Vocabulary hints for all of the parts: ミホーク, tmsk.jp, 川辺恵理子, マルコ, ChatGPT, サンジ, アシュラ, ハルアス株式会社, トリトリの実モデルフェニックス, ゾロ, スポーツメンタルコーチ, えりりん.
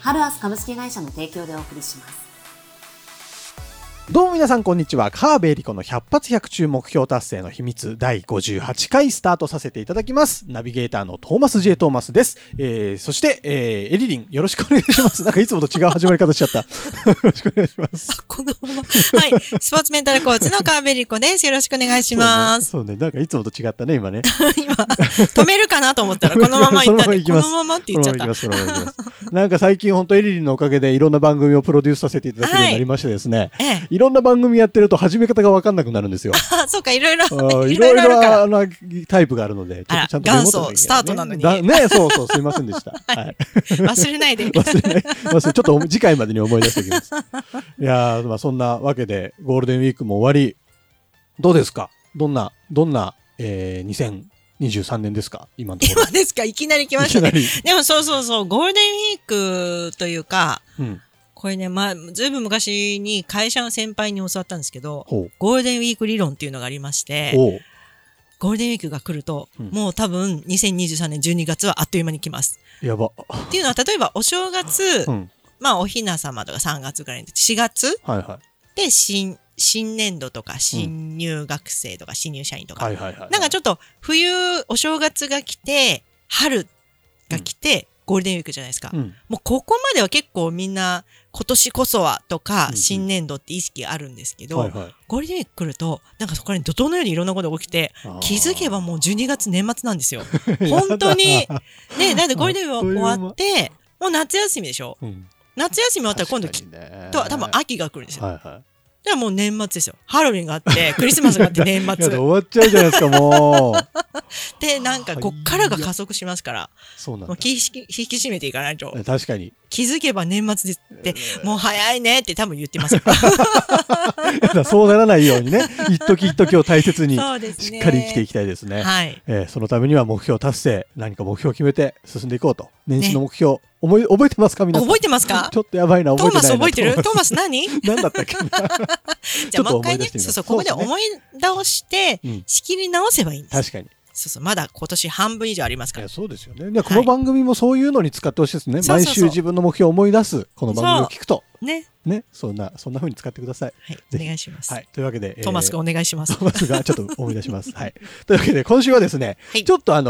ハルアス株式会社の提供でお送りします。どうも皆さんこんにちは。川辺恵理子の百発百中目標達成の秘密第58回スタートさせていただきます。ナビゲーターのトーマス J トーマスです。そして、エリリンよろしくお願いします。なんかいつもと違う始まり方しちゃったよろしくお願いします。このままはい、スポーツメンタルコーチの川辺恵理子です。よろしくお願いします。そうね、なんかいつもと違ったね今ね今止めるかなと思ったらこのままいったねこのままって言っちゃった。なんか最近本当エリリンのおかげでいろんな番組をプロデュースさせていただくようになりましてですね、はい、いろんな番組やってると始め方が分かんなくなるんですよ。そうか、いろいろタイプがあるのでちゃんと元祖スタートなのにね、そうすいませんでした、はい、忘れないで忘れちょっと次回までに思い出しておきます。いや、まあ、そんなわけでゴールデンウィークも終わり、どうですか、どんな、2023年ですか、今のところ。今ですか、いきなり来ましたね。でもそうゴールデンウィークというか、うん、これね、まあ、ずいぶん昔に会社の先輩に教わったんですけど、ゴールデンウィーク理論っていうのがありまして、ゴールデンウィークが来ると、うん、もう多分2023年12月はあっという間に来ます。やばっていうのは、例えばお正月、うん、まあおひなさまとか3月ぐらいの4月、はいはい、で新年度とか新入学生とか新入社員とか、なんかちょっと冬お正月が来て春が来て、うん、ゴールデンウィークじゃないですか、うん、もうここまでは結構みんな今年こそはとか、うん、新年度って意識あるんですけど、はいはい、ゴールデンウィーク来るとなんかそこから怒涛のようにいろんなことが起きて、気づけばもう12月年末なんですよ本当にね。なんでゴールデンウィーク終わってもう夏休みでしょ、うん、夏休み終わったら今度多分秋が来るんですよ、はいはい、でもう年末ですよ。ハロウィンがあってクリスマスがあって年末終わっちゃうじゃないですかもうで、なんかこっからが加速しますから、そうなんだ、もう引き締めていかないと。確かに気づけば年末ですって、もう早いねって多分言ってますそうならないようにね、一時一時を大切にしっかり生きていきたいですね、はい。そのためには目標達成、何か目標を決めて進んでいこうと。年始の目標、ね、覚えてますか皆さん。覚えてますかちょっとやばいな、覚えてないな。トーマス覚えてる？トーマス何何だったっけじゃあもう一回ね、そうそう、ここで思い直して、ね、仕切り直せばいいんです。確かにそう、まだ今年半分以上ありますから。そうですよね。この番組もそういうのに使ってほしいですね、はい、毎週自分の目標を思い出す、この番組を聞くとね、そんな風に使ってください、はい、お願いします、はい、というわけでトーマス君お願いします。トーマスがちょっと思い出します、はい、というわけで今週はですね、はい、ちょっとまあ、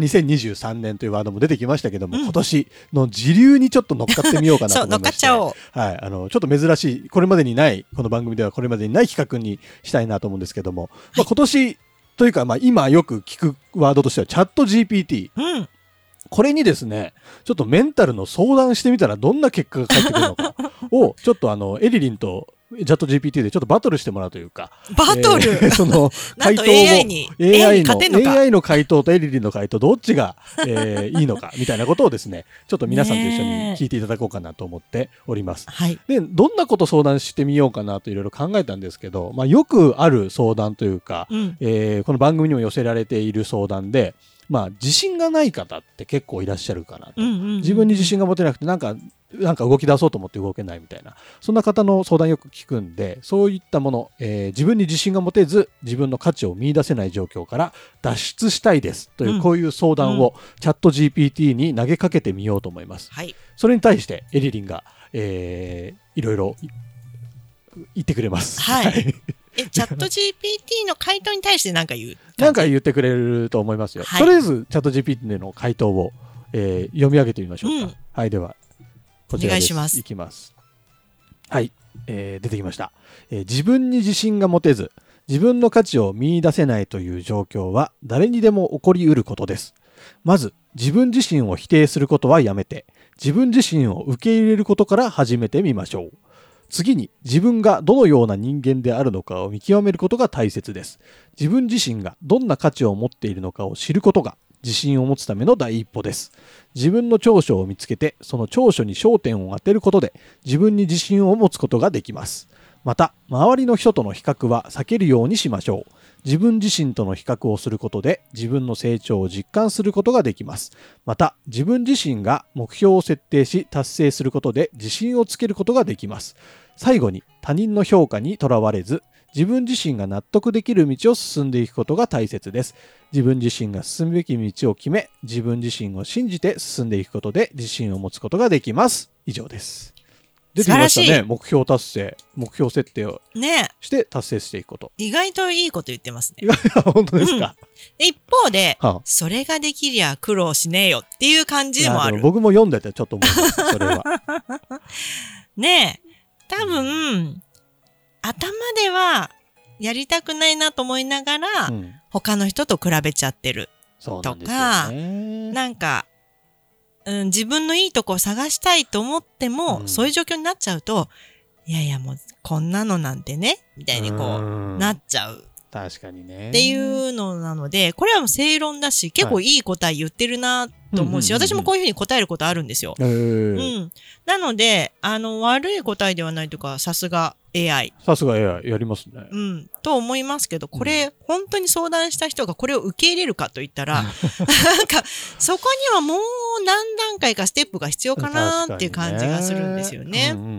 2023年というワードも出てきましたけども、うん、今年の時流にちょっと乗っかってみようかなと思いましてそう、乗っかっちゃおう、はい、ちょっと珍しい、これまでにない、この番組ではこれまでにない企画にしたいなと思うんですけども、はい、まあ、今年というか、まあ、今よく聞くワードとしてはチャット GPT、うん、これにですね、ちょっとメンタルの相談してみたらどんな結果が返ってくるのかをちょっとエリリンとチャット GPT でちょっとバトルしてもらうというか、バトル、その回答を AI の回答とエリリンの回答どっちが、いいのかみたいなことをですね、ちょっと皆さんと一緒に聞いていただこうかなと思っております、はい、で、どんなこと相談してみようかなといろいろ考えたんですけど、まあ、よくある相談というか、うん、この番組にも寄せられている相談で、まあ、自信がない方って結構いらっしゃるかなと、うんうんうんうん、自分に自信が持てなくてなんか動き出そうと思って動けないみたいな、そんな方の相談よく聞くんで、そういったもの、自分に自信が持てず自分の価値を見出せない状況から脱出したいですという、うん、こういう相談をチャット GPT に投げかけてみようと思います、はい、それに対してエリリンが、いろいろ言ってくれます、はいチャット GPT の回答に対して何か言うなんか言ってくれると思いますよ、はい、とりあえずチャット GPT での回答を、読み上げてみましょうか、うん、はい、ではこちらです。お願いします。いきます。はい、出てきました、自分に自信が持てず自分の価値を見出せないという状況は誰にでも起こりうることです。まず自分自身を否定することはやめて自分自身を受け入れることから始めてみましょう。次に自分がどのような人間であるのかを見極めることが大切です。自分自身がどんな価値を持っているのかを知ることが自信を持つための第一歩です。自分の長所を見つけて、その長所に焦点を当てることで自分に自信を持つことができます。また、周りの人との比較は避けるようにしましょう。自分自身との比較をすることで自分の成長を実感することができます。また、自分自身が目標を設定し達成することで自信をつけることができます。最後に、他人の評価にとらわれず、自分自身が納得できる道を進んでいくことが大切です。自分自身が進むべき道を決め、自分自身を信じて進んでいくことで自信を持つことができます。以上です。出てきましたね。目標達成、目標設定をして達成していくこと、ね、意外といいこと言ってますね。本当ですか、うん、一方で、はあ、それができりゃ苦労しねえよっていう感じでもある。でも僕も読んでてちょっと思いますそれはねえ、多分頭ではやりたくないなと思いながら、うん、他の人と比べちゃってるとか、そうなんですよね、なんか自分のいいとこを探したいと思っても、うん、そういう状況になっちゃうと、いやいやもうこんなのなんてねみたいにこうなっちゃう。確かにね。っていうのなので、これはもう正論だし、結構いい答え言ってるなと思うし、はい、私もこういうふうに答えることあるんですよ。うん、なので悪い答えではないというか、さすが AI。さすが AI やりますね。うん。と思いますけど、これ、うん、本当に相談した人がこれを受け入れるかといったら、なんかそこにはもう何段階かステップが必要かなっていう感じがするんですよね。うんうんうん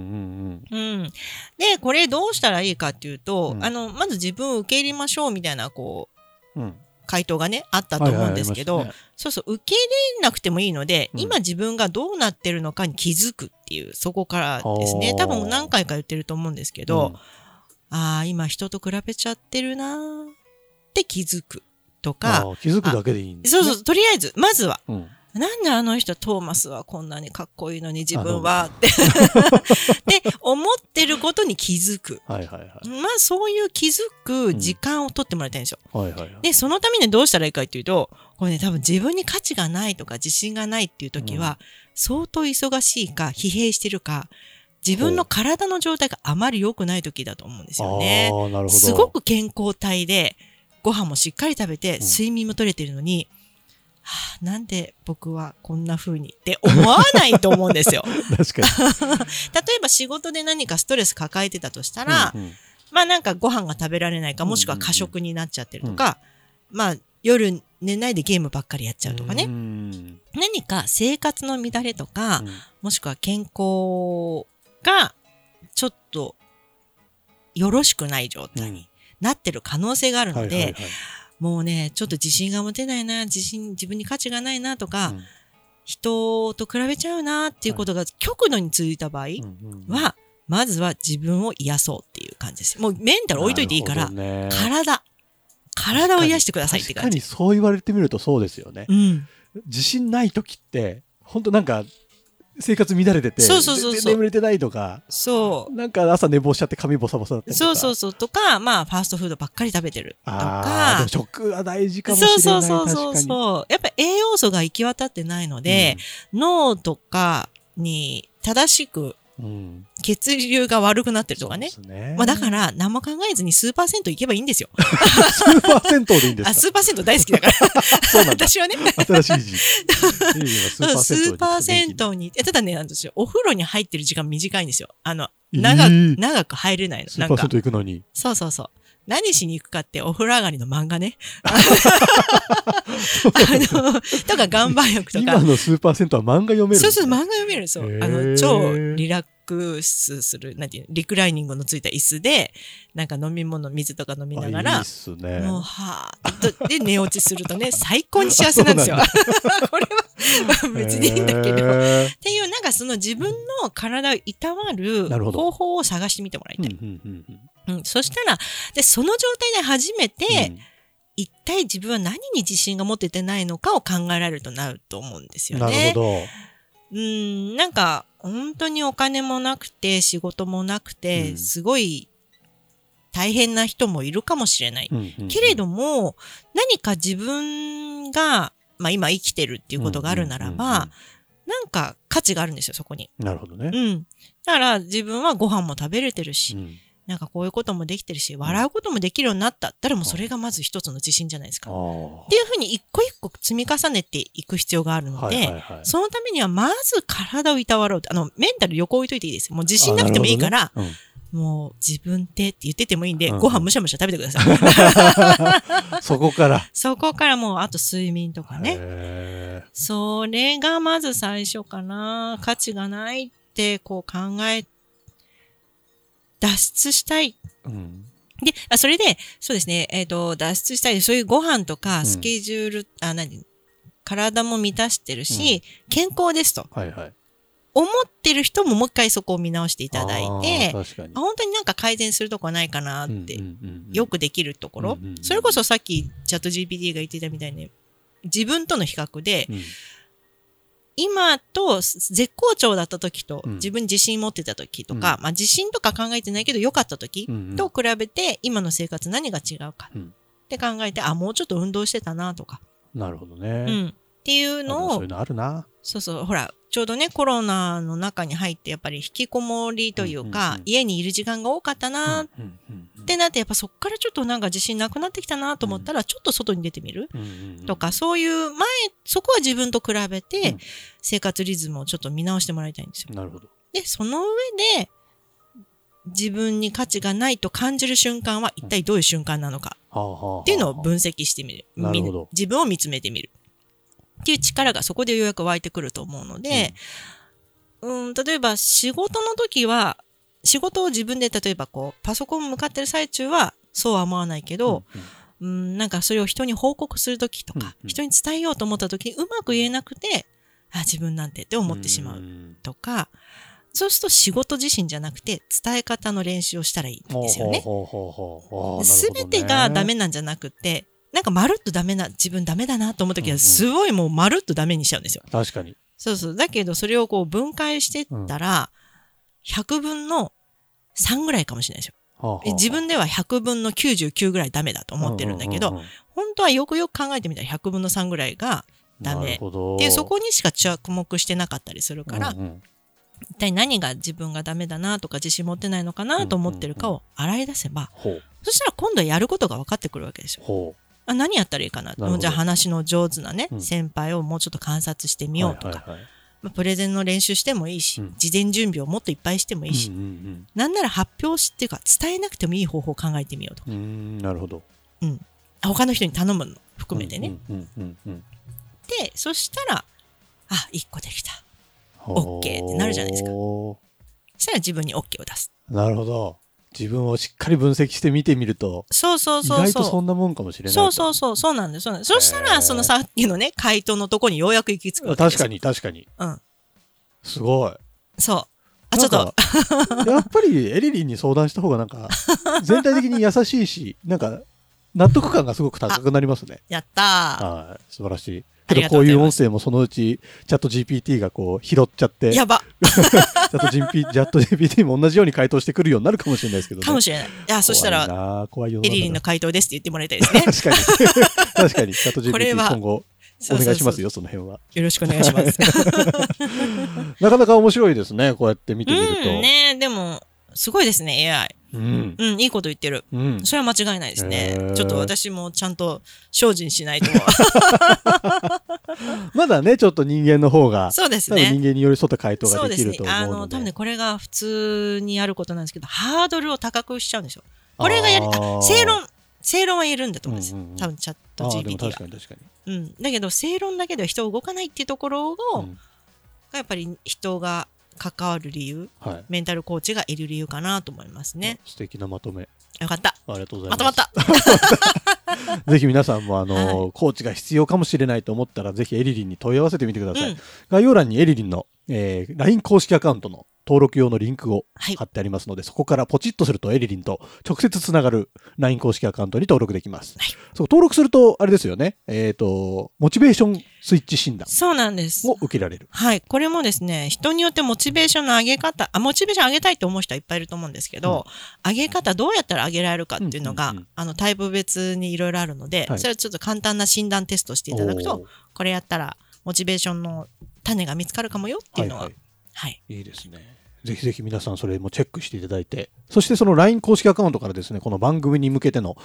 うん。うん。で、これどうしたらいいかっていうと、うん、まず自分を受け入れましょうみたいなこう。うん。回答がねあったと思うんですけど、はいはいね、そうそう、受け入れなくてもいいので、うん、今自分がどうなってるのかに気づくっていう、そこからですね。多分何回か言ってると思うんですけど、うん、ああ今人と比べちゃってるなーって気づくとか、気づくだけでいいんです、ね、そうそう、とりあえずまずは、うん、なんであの人トーマスはこんなにかっこいいのに自分はってで思ってることに気づく、はいはいはい、まあそういう気づく時間を取ってもらいたいんですよ、うんはいはいはい、でそのためにどうしたらいいかっていうと、これね多分自分に価値がないとか自信がないっていう時は、うん、相当忙しいか疲弊してるか自分の体の状態があまり良くない時だと思うんですよね。あ、なるほど。すごく健康体でご飯もしっかり食べて睡眠も取れてるのに、うん、はあ、なんで僕はこんな風にって思わないと思うんですよ確かに例えば仕事で何かストレス抱えてたとしたら、うんうん、まあなんかご飯が食べられないか、もしくは過食になっちゃってるとか、うんうんうん、まあ夜寝ないでゲームばっかりやっちゃうとかね、うん、何か生活の乱れとか、うん、もしくは健康がちょっとよろしくない状態になってる可能性があるので、はいはいはい、もうねちょっと自信が持てないな、自分に価値がないなとか、うん、人と比べちゃうなっていうことが極度に続いた場合は、はいうんうんうん、まずは自分を癒そうっていう感じです。もうメンタル置いといていいから、ね、体を癒してくださいって感じ。確かにそう言われてみるとそうですよね、うん、自信ない時って本当なんか生活乱れてて、そうそうそうそう、眠れてないとか、そう、なんか朝寝坊しちゃって髪ボサボサだったりとか、そうそうそうとか、まあファーストフードばっかり食べてるとか、でも食は大事かもしれない。そうそうそうそう、やっぱり栄養素が行き渡ってないので、うん、脳とかに正しく血流が悪くなってるとかね。ね、まあ、だから何も考えずにスーパー銭湯行けばいいんですよ。スーパー銭湯でいいんですか？あ、スーパー銭湯大好きだから。そうなんだ。私はね。新しい字。スーパー銭湯に。ただね、私お風呂に入ってる時間短いんですよ。長く入れないの。スーパー銭湯行くのに。そうそうそう。何しに行くかって、お風呂上がりの漫画ね。とか岩盤浴とか。今のスーパー銭湯は漫画読める、ね、そうそう、漫画読める。そう、超リラックスする、なんていうリクライニングのついた椅子でなんか飲み物、水とか飲みながら、いいっすね、もうはーっとで寝落ちするとね最高に幸せなんですよ。これは別にいいんだけど、っていうなんかその自分の体をいたわる方法を探してみてもらいたい。うん、そしたら、で、その状態で初めて、うん、一体自分は何に自信が持ててないのかを考えられるとなると思うんですよね。なるほど。なんか、本当にお金もなくて、仕事もなくて、うん、すごい大変な人もいるかもしれない。うんうんうん、けれども、何か自分が、まあ今生きてるっていうことがあるならば、うんうんうんうん、なんか価値があるんですよ、そこに。なるほどね。うん。だから自分はご飯も食べれてるし、うんなんかこういうこともできてるし、笑うこともできるようになった。誰もそれがまず一つの自信じゃないですか。っていうふうに一個一個積み重ねていく必要があるので、はいはいはい、そのためにはまず体をいたわろう。メンタル横置いといていいです。もう自信なくてもいいから、ねうん、もう自分ってって言っててもいいんで、うん、ご飯むしゃむしゃ食べてください。そこから。そこからもう、あと睡眠とかね。それがまず最初かな。価値がないってこう考えて、脱出したい。うん、でそれで、そうですね、脱出したい。そういうご飯とか、スケジュール、うん、体も満たしてるし、うん、健康ですと。はいはい。思ってる人ももう一回そこを見直していただいて、本当になんか改善するとこないかなって、うんうんうんうん、よくできるところ、うんうんうん。それこそさっき、チャット GPT が言ってたみたいに、自分との比較で、うん今と絶好調だった時と、自分に自信持ってた時とか、うん、まあ自信とか考えてないけど良かった時と比べて、今の生活何が違うかって考えて、あ、もうちょっと運動してたなとか。なるほどね。うん。っていうのを。そういうのあるな。そうそう。ほら、ちょうどね、コロナの中に入って、やっぱり引きこもりというか、うんうんうん、家にいる時間が多かったなってなって、やっぱそっからちょっとなんか自信なくなってきたなと思ったら、ちょっと外に出てみる、うんうんうん、とか、そういう前、そこは自分と比べて、うん、生活リズムをちょっと見直してもらいたいんですよ。なるほど。で、その上で、自分に価値がないと感じる瞬間は一体どういう瞬間なのかっていうのを分析してみる。うん、なるほど。自分を見つめてみる。っていう力がそこでようやく湧いてくると思うので、うん、例えば仕事の時は、仕事を自分で例えばこう、パソコンに向かってる最中はそうは思わないけど、うんうん、なんかそれを人に報告する時とか、うん、人に伝えようと思った時にうまく言えなくて、あ、自分なんてって思ってしまうとか、そうすると仕事自身じゃなくて伝え方の練習をしたらいいんですよね。すべてがダメなんじゃなくて、なんかまるっとダメな、自分ダメだなと思った時はすごいもうまるっとダメにしちゃうんですよ。確かに。そうそう。だけどそれをこう分解していったら、100分の3ぐらいかもしれないですよ。はあはあ、自分では100分の99ぐらいダメだと思ってるんだけど、本当はよくよく考えてみたら100分の3ぐらいがダメ。で、そこにしか着目してなかったりするから、うんうん、一体何が自分がダメだなとか自信持ってないのかなと思ってるかを洗い出せば、うんうんうん、そしたら今度はやることが分かってくるわけですよ。ほうあ何やったらいいかな。じゃあ話の上手なね、うん、先輩をもうちょっと観察してみようとか、はいはいはいまあ、プレゼンの練習してもいいし、うん、事前準備をもっといっぱいしてもいいし、うんうんうん、なんなら発表しっていうか伝えなくてもいい方法を考えてみようとか。なるほど。うん。他の人に頼むの含めてね。で、そしたら、あ、1個できた。OK ってなるじゃないですか。そしたら自分に OK を出す。なるほど。自分をしっかり分析して見てみると、そう意外とそんなもんかもしれない。そうなんです。そうしたらそのさっきのね回答のとこにようやく行き着くわけです。確かに。うん。すごい。そう。あちょっとやっぱりエリリンに相談した方がなんか全体的に優しいし、なんか納得感がすごく高くなりますね。やったー。はい。素晴らしい。けどこういう音声もそのうちチャット GPT がこう拾っちゃってやばチャット GPT も同じように回答してくるようになるかもしれないですけどね。かもしれない。いやそしたらエリリンの回答ですって言ってもらいたいですね。確かにチャット GPT 今後お願いしますよ。その辺はよろしくお願いしますなかなか面白いですね。こうやって見てみるとね。でもすごいですね AI。うん、うん、いいこと言ってる、うん、それは間違いないですね。ちょっと私もちゃんと精進しないとまだねちょっと人間の方がそうですね。多分人間に寄り添った回答ができると思うので、そうですね。多分ねこれが普通にやることなんですけどハードルを高くしちゃうんですよ。これがやり正論は言えるんだと思うんです、うんうんうん、多分チャット GPT は確かに、うん、だけど正論だけでは人動かないっていうところを、うん、がやっぱり人が関わる理由、はい、メンタルコーチがいる理由かなと思いますね。素敵なまとめ。よかった。ありがとうございます。まとまった。ぜひ皆さんもはい、コーチが必要かもしれないと思ったらぜひエリリンに問い合わせてみてください。うん、概要欄にエリリンの、LINE 公式アカウントの登録用のリンクを貼ってありますので、はい、そこからポチッとするとエリリンと直接つながる LINE 公式アカウントに登録できます、はい、そう登録するとあれですよね、モチベーションスイッチ診断を受けられる。はい、これもですね人によってモチベーションの上げ方モチベーション上げたいと思う人はいっぱいいると思うんですけど、うん、上げ方どうやったら上げられるかっていうのが、うんうんうん、タイプ別にいろいろあるので、はい、それをちょっと簡単な診断テストしていただくとこれやったらモチベーションの種が見つかるかもよっていうのは、はいはいはい、いいですね。ぜひぜひ皆さんそれもチェックしていただいて、そしてその LINE 公式アカウントからですね、この番組に向けての、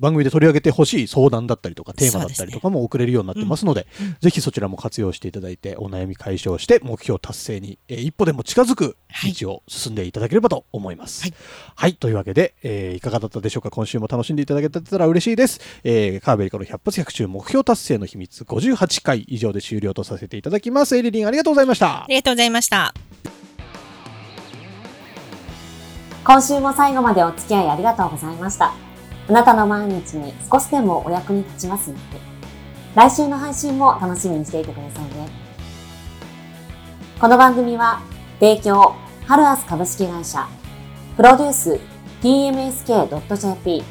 番組で取り上げてほしい相談だったりとかテーマだったりとかも送れるようになってますので、ぜひそちらも活用していただいてお悩み解消して目標達成に、一歩でも近づく道を進んでいただければと思います。はい、はい、というわけで、いかがだったでしょうか。今週も楽しんでいただけたら嬉しいです。カーベリカの100発100中目標達成の秘密58回以上で終了とさせていただきます。エリリンありがとうございました。ありがとうございました。今週も最後までお付き合いありがとうございました。あなたの毎日に少しでもお役に立ちますので、来週の配信も楽しみにしていてくださいね。この番組は、提供、ハルアス株式会社、プロデュース、tmsk.jp、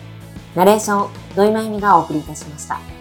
ナレーション、土井まゆみがお送りいたしました。